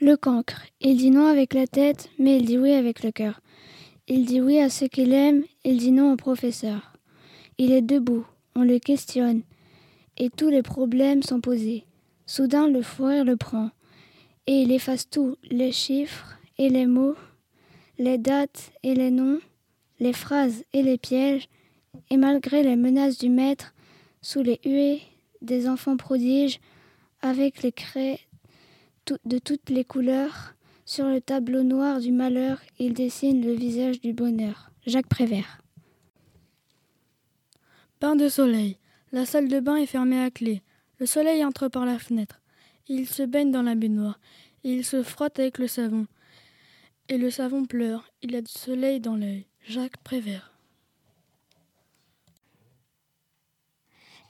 Le cancre. Il dit non avec la tête, mais il dit oui avec le cœur. Il dit oui à ce qu'il aime, il dit non au professeur. Il est debout, on le questionne, et tous les problèmes sont posés. Soudain, le fou rire le prend, et il efface tout, les chiffres et les mots, les dates et les noms, les phrases et les pièges, et malgré les menaces du maître, sous les huées des enfants prodiges, avec les craies de toutes les couleurs, sur le tableau noir du malheur, il dessine le visage du bonheur. Jacques Prévert. Bain de soleil. La salle de bain est fermée à clé. Le soleil entre par la fenêtre. Il se baigne dans la baignoire. Il se frotte avec le savon. Et le savon pleure. Il a du soleil dans l'œil. Jacques Prévert.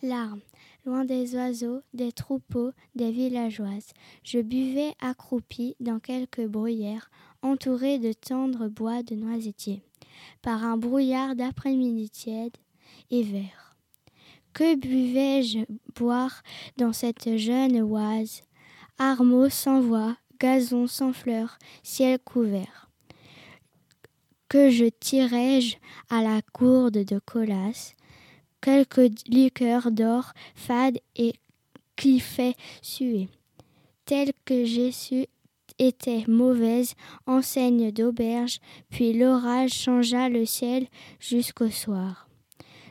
Larmes. Loin des oiseaux, des troupeaux, des villageoises, je buvais accroupi dans quelques bruyères, entouré de tendres bois de noisetiers, par un brouillard d'après-midi tiède et vert. Que buvais-je boire dans cette jeune oise? Armeaux sans voix, gazon sans fleurs, ciel couvert. Que je tirais-je à la gourde de Colas? Quelques liqueurs d'or fades et qui fait suer. Telle que j'ai su était mauvaise, enseigne d'auberge, puis l'orage changea le ciel jusqu'au soir.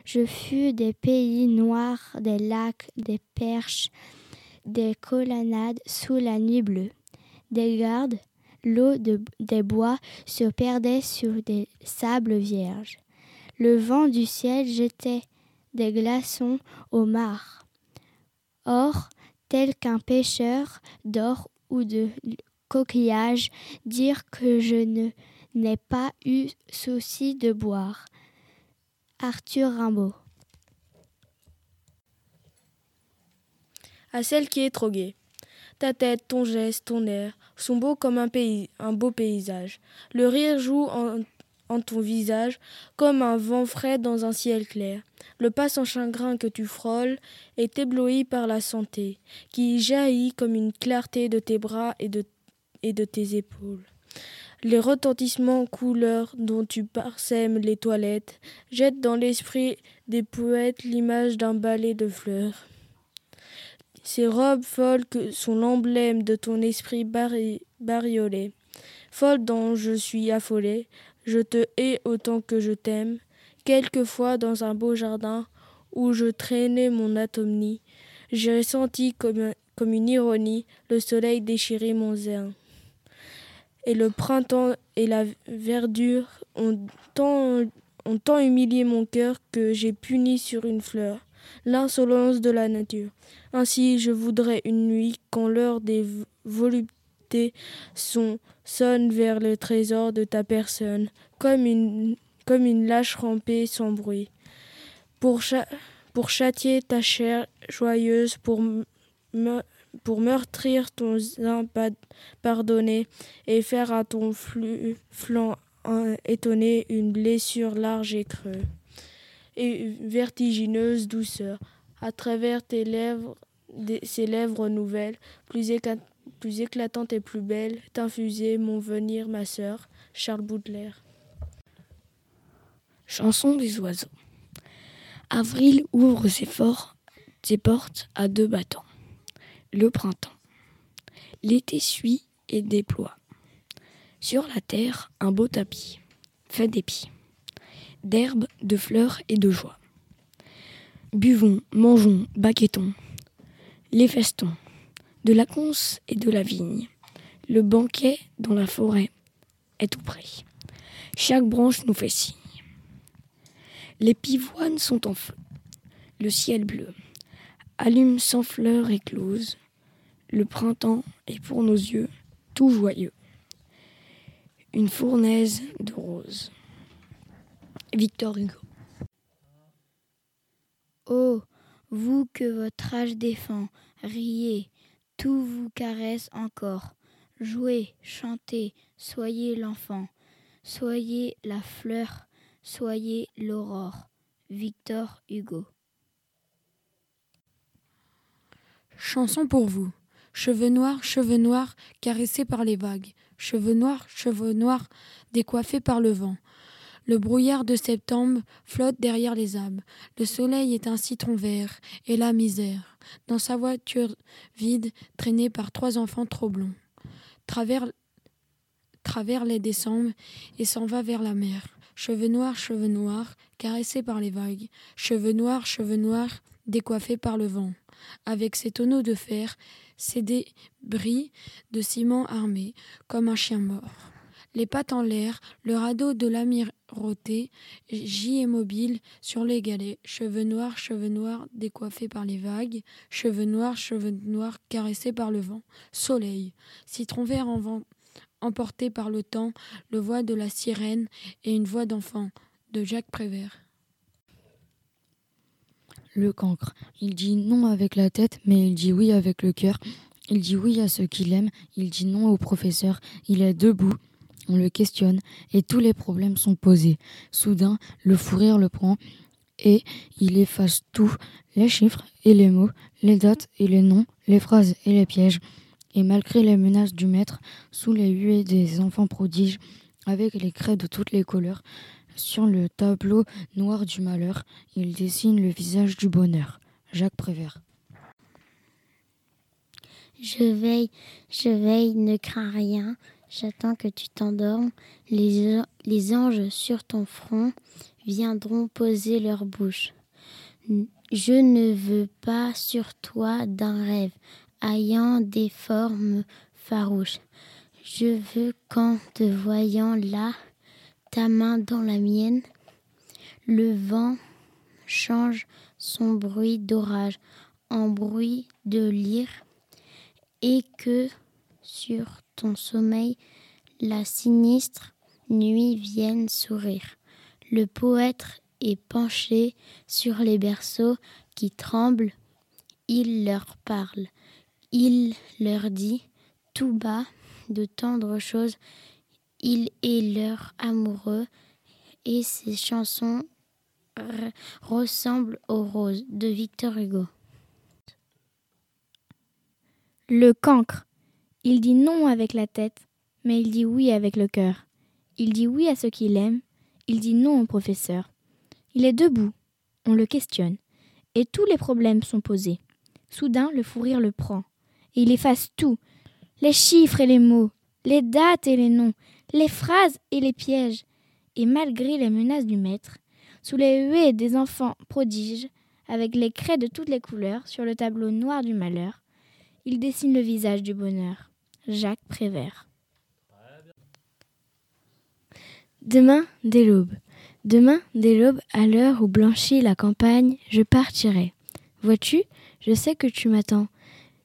Je fus des pays noirs, des lacs, des perches, des colonnades sous la nuit bleue. Des gardes, l'eau des bois se perdait sur des sables vierges. Le vent du ciel jetait des glaçons au mar. Or, tel qu'un pêcheur d'or ou de coquillage, dire que je n'ai pas eu souci de boire. Arthur Rimbaud. À celle qui est trop gaie. Ta tête, ton geste, ton air sont beaux comme un beau paysage. Le rire joue en ton visage, comme un vent frais dans un ciel clair. Le pas sans chagrin que tu frôles est ébloui par la santé, qui jaillit comme une clarté de tes bras et de tes épaules. Les retentissements couleurs dont tu parsèmes les toilettes jettent dans l'esprit des poètes l'image d'un balai de fleurs. Ces robes folles que sont l'emblème de ton esprit bariolé. Folle dont je suis affolée, je te hais autant que je t'aime. Quelquefois, dans un beau jardin où je traînais mon insomnie, j'ai senti comme une ironie le soleil déchirer mon zin. Et le printemps et la verdure ont tant humilié mon cœur que j'ai puni sur une fleur l'insolence de la nature. Ainsi, je voudrais une nuit quand l'heure des voluptés sonne vers le trésor de ta personne, comme une lâche rampée sans bruit, pour châtier ta chair joyeuse, pour meurtrir ton zin pardonné, et faire à ton flanc étonné une blessure large et creuse, et vertigineuse douceur, à travers tes lèvres, ces lèvres nouvelles, plus éclatante et plus belle, t'infusait mon venir, ma sœur. Charles Baudelaire. Chanson des oiseaux. Avril ouvre ses portes à deux battants. Le printemps. L'été suit et déploie. Sur la terre, un beau tapis, fait d'épis, d'herbes, de fleurs et de joie. Buvons, mangeons, baquetons, les festons. De la conce et de la vigne, le banquet dans la forêt est tout près. Chaque branche nous fait signe. Les pivoines sont en feu. Le ciel bleu allume sans fleurs écloses. Le printemps est pour nos yeux tout joyeux. Une fournaise de roses. Victor Hugo. Oh, vous que votre âge défend, riez. Tout vous caresse encore. Jouez, chantez, soyez l'enfant, soyez la fleur, Soyez l'aurore. Victor Hugo. Chanson pour vous. Cheveux noirs, caressés par les vagues. Cheveux noirs, décoiffés par le vent. Le brouillard de septembre flotte derrière les arbres. Le soleil est un citron vert, et la misère. Dans sa voiture vide, traînée par trois enfants trop blonds, travers les décembres et s'en va vers la mer. Cheveux noirs, caressés par les vagues. Cheveux noirs, décoiffés par le vent. Avec ses tonneaux de fer, ses débris de ciment armés, comme un chien mort. Les pattes en l'air, le radeau de l'amirauté, gît immobile sur les galets. Cheveux noirs, décoiffés par les vagues. Cheveux noirs, caressés par le vent. Soleil, citron vert en vent, emporté par le temps, le voix de la sirène et une voix d'enfant, de Jacques Prévert. Le cancre. Il dit non avec la tête, mais il dit oui avec le cœur. Il dit oui à ce qu'il aime, il dit non au professeur. Il est debout. On le questionne et tous les problèmes sont posés. Soudain, le fou rire le prend et il efface tout, les chiffres et les mots, les dates et les noms, les phrases et les pièges. Et malgré les menaces du maître, sous les huées des enfants prodiges, avec les craies de toutes les couleurs, sur le tableau noir du malheur, il dessine le visage du bonheur. Jacques Prévert. Je veille, ne crains rien. J'attends que tu t'endormes, les anges sur ton front viendront poser leur bouche. Je ne veux pas sur toi d'un rêve, ayant des formes farouches. Je veux qu'en te voyant là, ta main dans la mienne, le vent change son bruit d'orage en bruit de lyre et que sur ton sommeil, la sinistre nuit vienne sourire. Le poète est penché sur les berceaux qui tremblent. Il leur parle. Il leur dit tout bas de tendres choses. Il est leur amoureux et ses chansons ressemblent aux roses de Victor Hugo. Le cancre. Il dit non avec la tête, mais il dit oui avec le cœur. Il dit oui à ce qu'il aime, il dit non au professeur. Il est debout, on le questionne, et tous les problèmes sont posés. Soudain, le fou rire le prend, et il efface tout, les chiffres et les mots, les dates et les noms, les phrases et les pièges. Et malgré les menaces du maître, sous les huées des enfants prodiges, avec les craies de toutes les couleurs sur le tableau noir du malheur, il dessine le visage du bonheur. Jacques Prévert. Demain, dès l'aube. Demain, dès l'aube, à l'heure où blanchit la campagne, je partirai. Vois-tu, je sais que tu m'attends.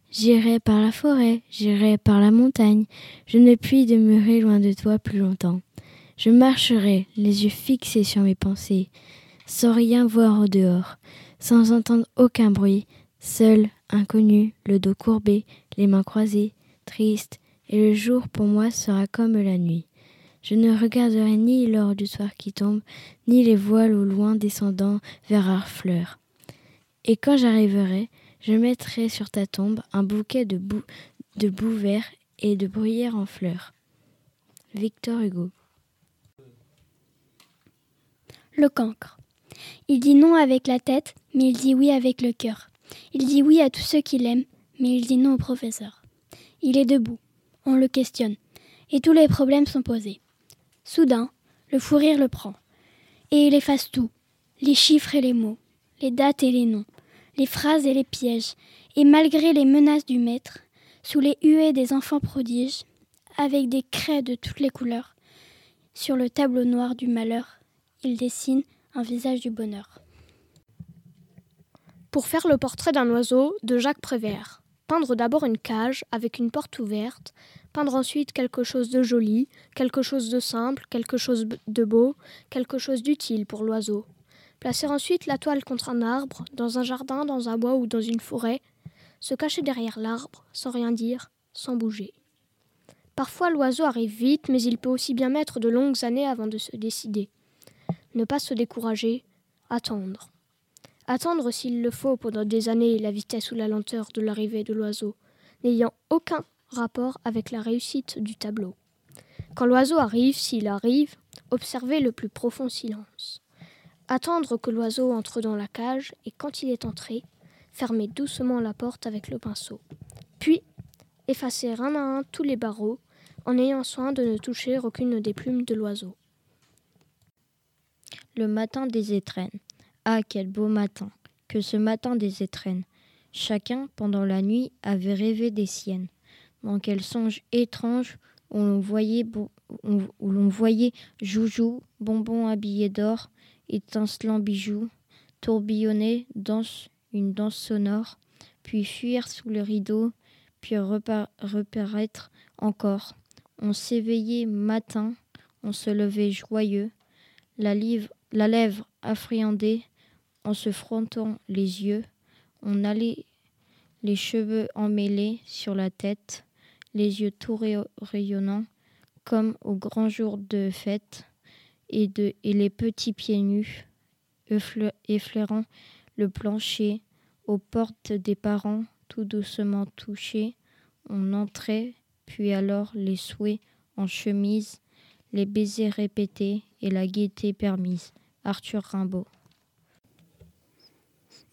J'irai par la forêt, j'irai par la montagne. Je ne puis demeurer loin de toi plus longtemps. Je marcherai, les yeux fixés sur mes pensées, sans rien voir au dehors, sans entendre aucun bruit, seul, inconnu, le dos courbé, les mains croisées, triste, et le jour pour moi sera comme la nuit. Je ne regarderai ni l'or du soir qui tombe, ni les voiles au loin descendant vers Harfleur. Et quand j'arriverai, je mettrai sur ta tombe un bouquet de boues verts et de bruyères en fleurs. Victor Hugo. Le cancre. Il dit non avec la tête, mais il dit oui avec le cœur. Il dit oui à tous ceux qu'il aime, mais il dit non au professeur. Il est debout, on le questionne, et tous les problèmes sont posés. Soudain, le fou rire le prend, et il efface tout, les chiffres et les mots, les dates et les noms, les phrases et les pièges, et malgré les menaces du maître, sous les huées des enfants prodiges, avec des craies de toutes les couleurs, sur le tableau noir du malheur, il dessine un visage du bonheur. Pour faire le portrait d'un oiseau de Jacques Prévert. Peindre d'abord une cage avec une porte ouverte, peindre ensuite quelque chose de joli, quelque chose de simple, quelque chose de beau, quelque chose d'utile pour l'oiseau. Placer ensuite la toile contre un arbre, dans un jardin, dans un bois ou dans une forêt, se cacher derrière l'arbre, sans rien dire, sans bouger. Parfois l'oiseau arrive vite, mais il peut aussi bien mettre de longues années avant de se décider. ne pas se décourager, attendre. Attendre s'il le faut pendant des années la vitesse ou la lenteur de l'arrivée de l'oiseau, n'ayant aucun rapport avec la réussite du tableau. Quand l'oiseau arrive, s'il arrive, observez le plus profond silence. Attendre que l'oiseau entre dans la cage et quand il est entré, fermer doucement la porte avec le pinceau. Puis, effacer un à un tous les barreaux en ayant soin de ne toucher aucune des plumes de l'oiseau. Le matin des étrennes. Ah, quel beau matin, que ce matin des étrennes. Chacun, pendant la nuit, avait rêvé des siennes. Dans quel songe étrange où l'on voyait joujoux, bonbons habillés d'or, étincelants bijoux, tourbillonner, danse, une danse sonore, puis fuir sous le rideau, puis reparaître encore. On s'éveillait matin, on se levait joyeux, la lèvre affriandée, en se frottant les yeux, on allait les cheveux emmêlés sur la tête, les yeux tout rayonnants, comme au grand jour de fête, et les petits pieds nus, effleurant le plancher, aux portes des parents, tout doucement touchés, on entrait, puis alors les souhaits en chemise, les baisers répétés et la gaieté permise. Arthur Rimbaud.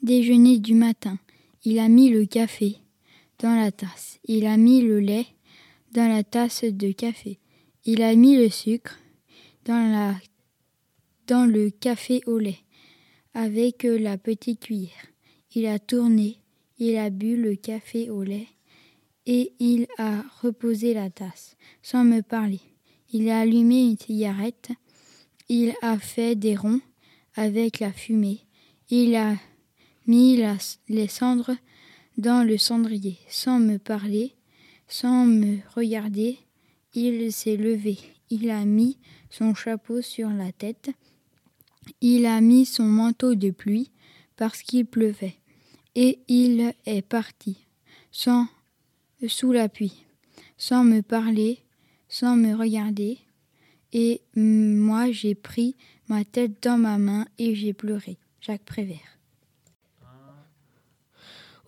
Déjeuner du matin. Il a mis le café dans la tasse. Il a mis le lait dans la tasse de café. Il a mis le sucre dans le café au lait avec la petite cuillère. Il a tourné, il a bu le café au lait et il a reposé la tasse sans me parler. Il a allumé une cigarette. Il a fait des ronds avec la fumée. Il a mis les cendres dans le cendrier. Sans me parler, sans me regarder, il s'est levé. Il a mis son chapeau sur la tête. Il a mis son manteau de pluie parce qu'il pleuvait. Et il est parti, sous la pluie, sans me parler, sans me regarder. Et moi, j'ai pris ma tête dans ma main et j'ai pleuré. Jacques Prévert.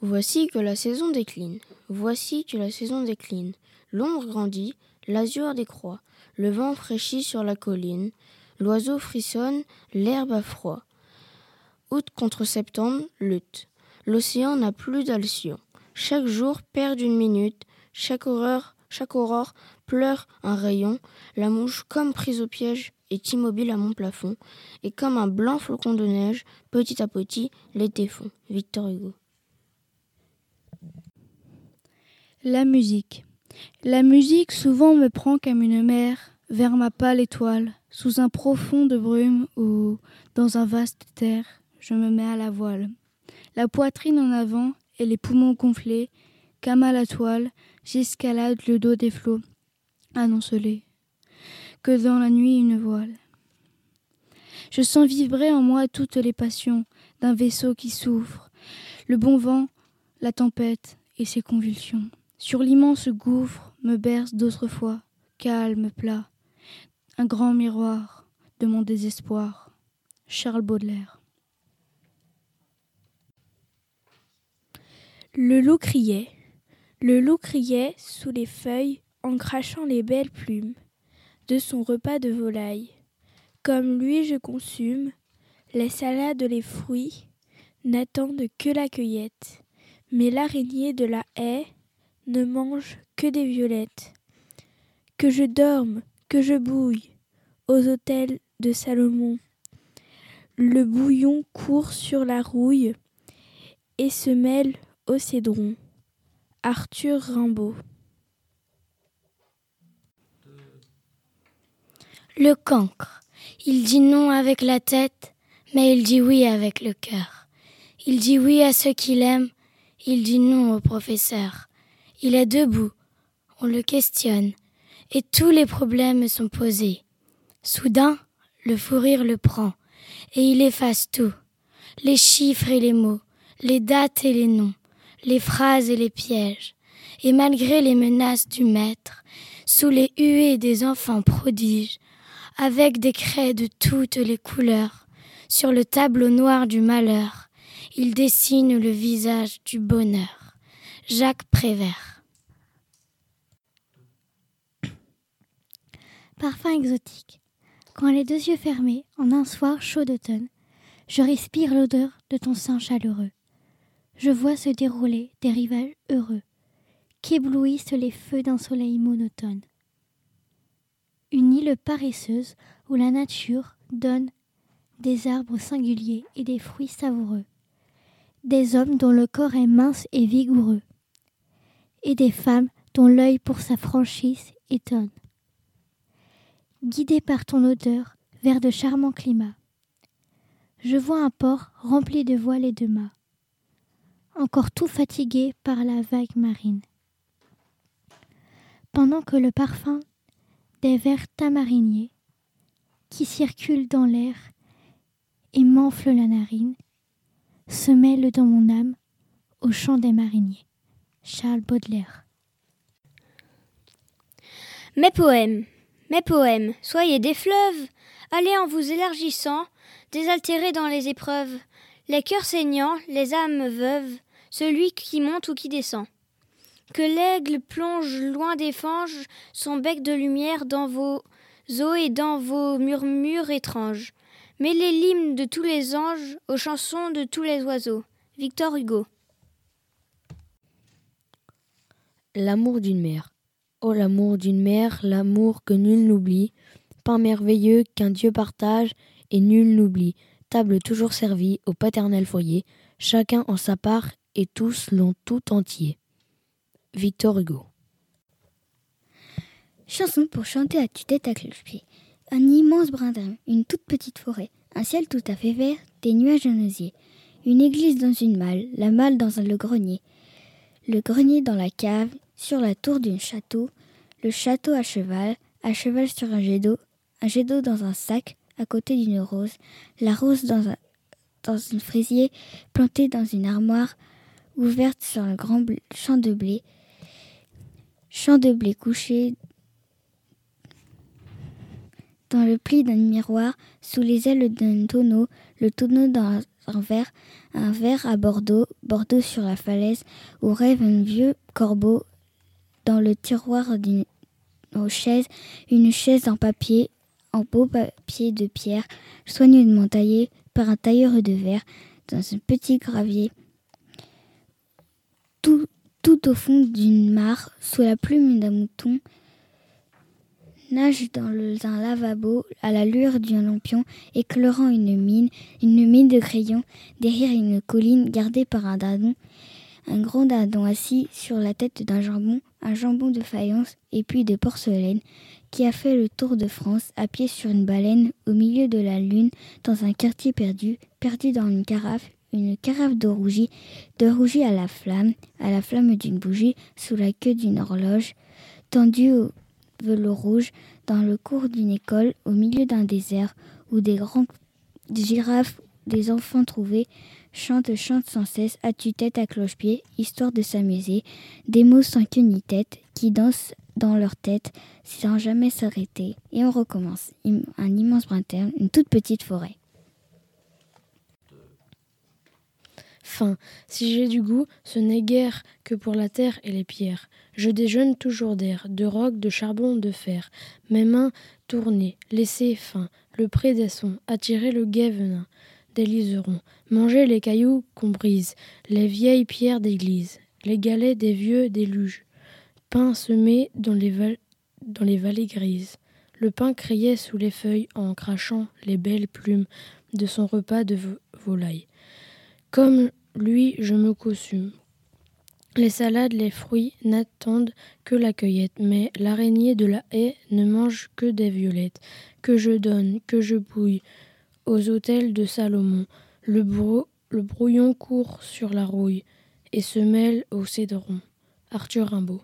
Voici que la saison décline. Voici que la saison décline. L'ombre grandit, l'azur décroît. Le vent fraîchit sur la colline. L'oiseau frissonne, l'herbe a froid. Août contre septembre, lutte. L'océan n'a plus d'alcyon. Chaque jour perd une minute. Chaque aurore pleure un rayon, la mouche comme prise au piège est immobile à mon plafond, et comme un blanc flocon de neige, petit à petit, l'été fond. Victor Hugo. La musique. La musique souvent me prend comme une mer, vers ma pâle étoile, sous un profond de brume ou dans un vaste éther, je me mets à la voile. La poitrine en avant et les poumons gonflés, comme à la toile, j'escalade le dos des flots, annoncelés, que dans la nuit une voile. Je sens vibrer en moi toutes les passions d'un vaisseau qui souffre, le bon vent, la tempête et ses convulsions. Sur l'immense gouffre me berce d'autrefois, calme, plat, un grand miroir de mon désespoir. Charles Baudelaire. Le loup criait sous les feuilles en crachant les belles plumes de son repas de volaille. Comme lui je consume les salades, les fruits, n'attendent que la cueillette. Mais l'araignée de la haie ne mange que des violettes. Que je dorme, que je bouille aux autels de Salomon. Le bouillon court sur la rouille et se mêle au cédron. Arthur Rimbaud. Le cancre. Il dit non avec la tête, mais il dit oui avec le cœur. Il dit oui à ceux qu'il aime, il dit non au professeur. Il est debout, on le questionne, et tous les problèmes sont posés. Soudain, le fou rire le prend, et il efface tout. Les chiffres et les mots, les dates et les noms. Les phrases et les pièges, et malgré les menaces du maître, sous les huées des enfants prodiges, avec des craies de toutes les couleurs. Sur le tableau noir du malheur, il dessine le visage du bonheur. Jacques Prévert. Parfum exotique. Quand les deux yeux fermés, en un soir chaud d'automne, je respire l'odeur de ton sein chaleureux. Je vois se dérouler des rivages heureux qu'éblouissent les feux d'un soleil monotone. Une île paresseuse où la nature donne des arbres singuliers et des fruits savoureux, des hommes dont le corps est mince et vigoureux, et des femmes dont l'œil pour sa franchise étonne. Guidé par ton odeur vers de charmants climats, je vois un port rempli de voiles et de mâts, encore tout fatigué par la vague marine. Pendant que le parfum des vers tamariniers qui circulent dans l'air et m'enflent la narine se mêle dans mon âme au chant des mariniers. Charles Baudelaire. Mes poèmes, soyez des fleuves, allez en vous élargissant, désaltérés dans les épreuves, les cœurs saignants, les âmes veuves, celui qui monte ou qui descend. Que l'aigle plonge loin des fanges son bec de lumière dans vos eaux et dans vos murmures étranges. Mêlez l'hymne de tous les anges aux chansons de tous les oiseaux. Victor Hugo. L'amour d'une mère. Oh l'amour d'une mère, l'amour que nul n'oublie, pain merveilleux qu'un Dieu partage et nul n'oublie. Table toujours servie au paternel foyer, chacun en sa part et tous l'ont tout entier. Victor Hugo. Chanson pour chanter à tue-tête à cloche-pied. Un immense brin d'âme, une toute petite forêt, un ciel tout à fait vert, des nuages en osier, une église dans une malle, la malle dans le grenier, le grenier dans la cave, sur la tour d'un château, le château à cheval sur un jet d'eau dans un sac, à côté d'une rose, la rose dans une fraisier, plantée dans une armoire, ouverte sur un grand champ de blé couché dans le pli d'un miroir, sous les ailes d'un tonneau, le tonneau dans un verre à Bordeaux, Bordeaux sur la falaise, où rêve un vieux corbeau, dans le tiroir d'une chaise, une chaise en papier, en beau papier de pierre, soigneusement taillé par un tailleur de verre, dans un petit gravier, tout au fond d'une mare, sous la plume d'un mouton, nage dans un lavabo, à la lueur d'un lampion, éclairant une mine de crayon, derrière une colline gardée par un dindon, un grand dindon assis sur la tête d'un jambon, un jambon de faïence et puis de porcelaine, qui a fait le tour de France à pied sur une baleine, au milieu de la lune, dans un quartier perdu dans une carafe d'eau rougie à la flamme d'une bougie, sous la queue d'une horloge, tendue au velours rouge, dans le cours d'une école, au milieu d'un désert, où des grandes girafes, des enfants trouvés, chantent sans cesse, à tue-tête, à cloche-pied, histoire de s'amuser, des mots sans queue ni tête, qui dansent dans leur tête, sans jamais s'arrêter. Et on recommence, un immense brin d'herbe, une toute petite forêt. Fin. Si j'ai du goût, ce n'est guère que pour la terre et les pierres. Je déjeune toujours d'air, de roc, de charbon, de fer. Mes mains tournées, laisser fin, le pré des sons, attirer le gai venin des liserons, manger les cailloux qu'on brise, les vieilles pierres d'église, les galets des vieux déluges, pain semé dans les vallées grises. Le pain criait sous les feuilles en crachant les belles plumes de son repas de volaille. Comme lui, je me consume. Les salades, les fruits n'attendent que la cueillette, mais l'araignée de la haie ne mange que des violettes, que je donne, que je bouille aux autels de Salomon. Le brouillon court sur la rouille et se mêle au cédron. Arthur Rimbaud.